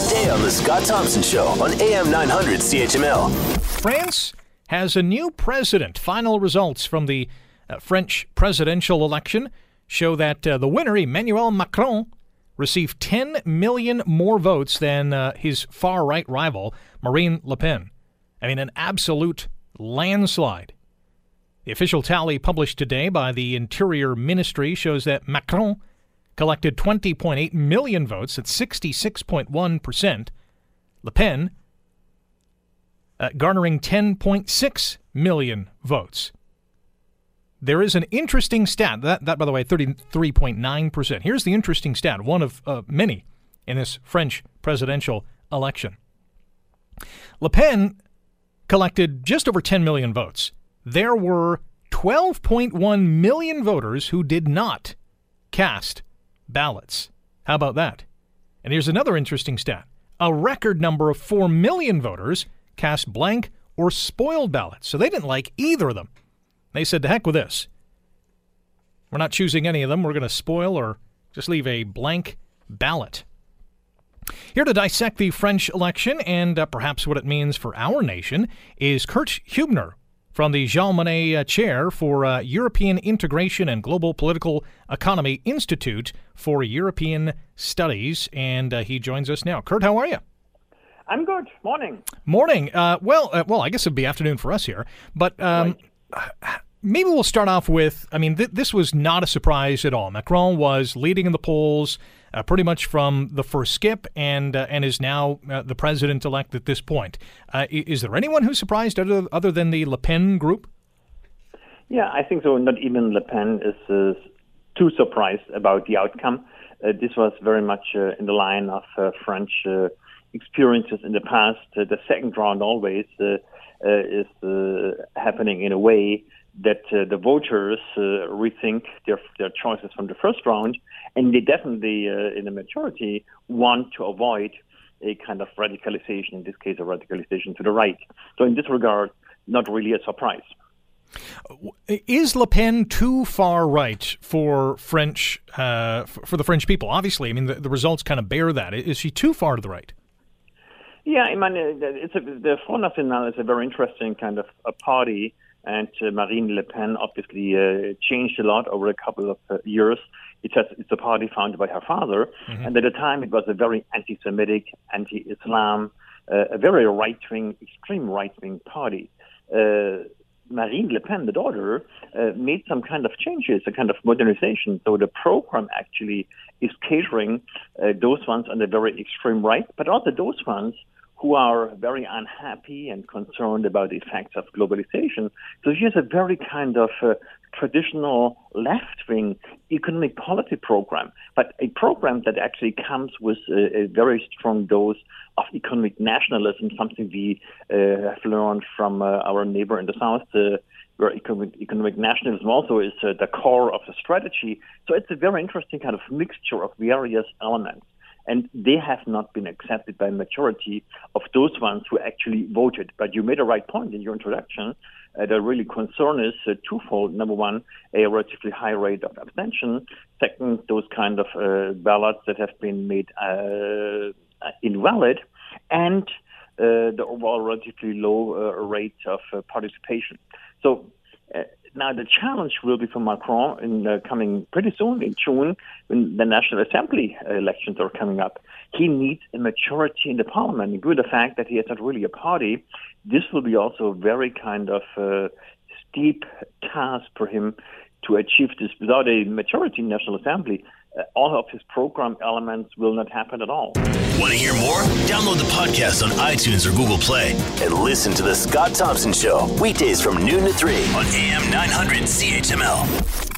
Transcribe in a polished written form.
today on The Scott Thompson Show on AM 900 CHML. France has a new president. Final results from the French presidential election show that the winner, Emmanuel Macron, received 10 million more votes than his far-right rival, Marine Le Pen. I mean, an absolute landslide. The official tally published today by the Interior Ministry shows that Macron collected 20.8 million votes at 66.1%. Le Pen garnering 10.6 million votes. There is an interesting stat, that by the way, 33.9%. Here's the interesting stat, one of many in this French presidential election. Le Pen collected just over 10 million votes. There were 12.1 million voters who did not cast ballots. How about that? And here's another interesting stat. A record number of 4 million voters cast blank or spoiled ballots. So they didn't like either of them. They said, to heck with this. We're not choosing any of them. We're going to spoil or just leave a blank ballot. Here to dissect the French election and perhaps what it means for our nation is Kurt Hubner from the Jean Monnet Chair for European Integration and Global Political Economy Institute for European Studies. And he joins us now. Kurt, how are you? I'm good. Morning. Morning. Well, I guess it'd be afternoon for us here. But maybe we'll start off with, I mean, this was not a surprise at all. Macron was leading in the polls pretty much from the first skip and is now the president-elect at this point. Is there anyone who's surprised other than the Le Pen group? Yeah, I think so. Not even Le Pen is too surprised about the outcome. This was very much in the line of French experiences in the past. The second round always is happening in a way that the voters rethink their choices from the first round, and they definitely, in the majority, want to avoid a kind of radicalization, in this case, a radicalization to the right. So in this regard, not really a surprise. Is Le Pen too far right for French for the French people? Obviously, I mean, the results kind of bear that. Is she too far to the right? Yeah, I mean, the Front National is a very interesting kind of a party, and Marine Le Pen obviously changed a lot over a couple of years. It's a party founded by her father, and at the time it was a very anti-Semitic, anti-Islam, a very right-wing, extreme right-wing party. Marine Le Pen, the daughter, made some kind of changes, a kind of modernization. So the program actually is catering those ones on the very extreme right, but also those ones who are very unhappy and concerned about the effects of globalization. So she has a very kind of traditional left-wing economic policy program, but a program that actually comes with a very strong dose of economic nationalism, something we have learned from our neighbor in the South, where economic nationalism also is the core of the strategy. So it's a very interesting kind of mixture of various elements. And they have not been accepted by a majority of those ones who actually voted. But you made a right point in your introduction. The really concern is twofold. Number one, a relatively high rate of abstention. Second, those kind of ballots that have been made invalid. And the overall relatively low rate of participation. So now the challenge will be for Macron in coming pretty soon in June when the National Assembly elections are coming up. He needs a majority in the parliament. And due to the fact that he is not really a party, this will be also a very kind of steep task for him to achieve this. Without a majority in the National Assembly, all of his program elements will not happen at all. Want to hear more? Download the podcast on iTunes or Google Play. And listen to The Scott Thompson Show, weekdays from noon to 3 on AM 900 CHML.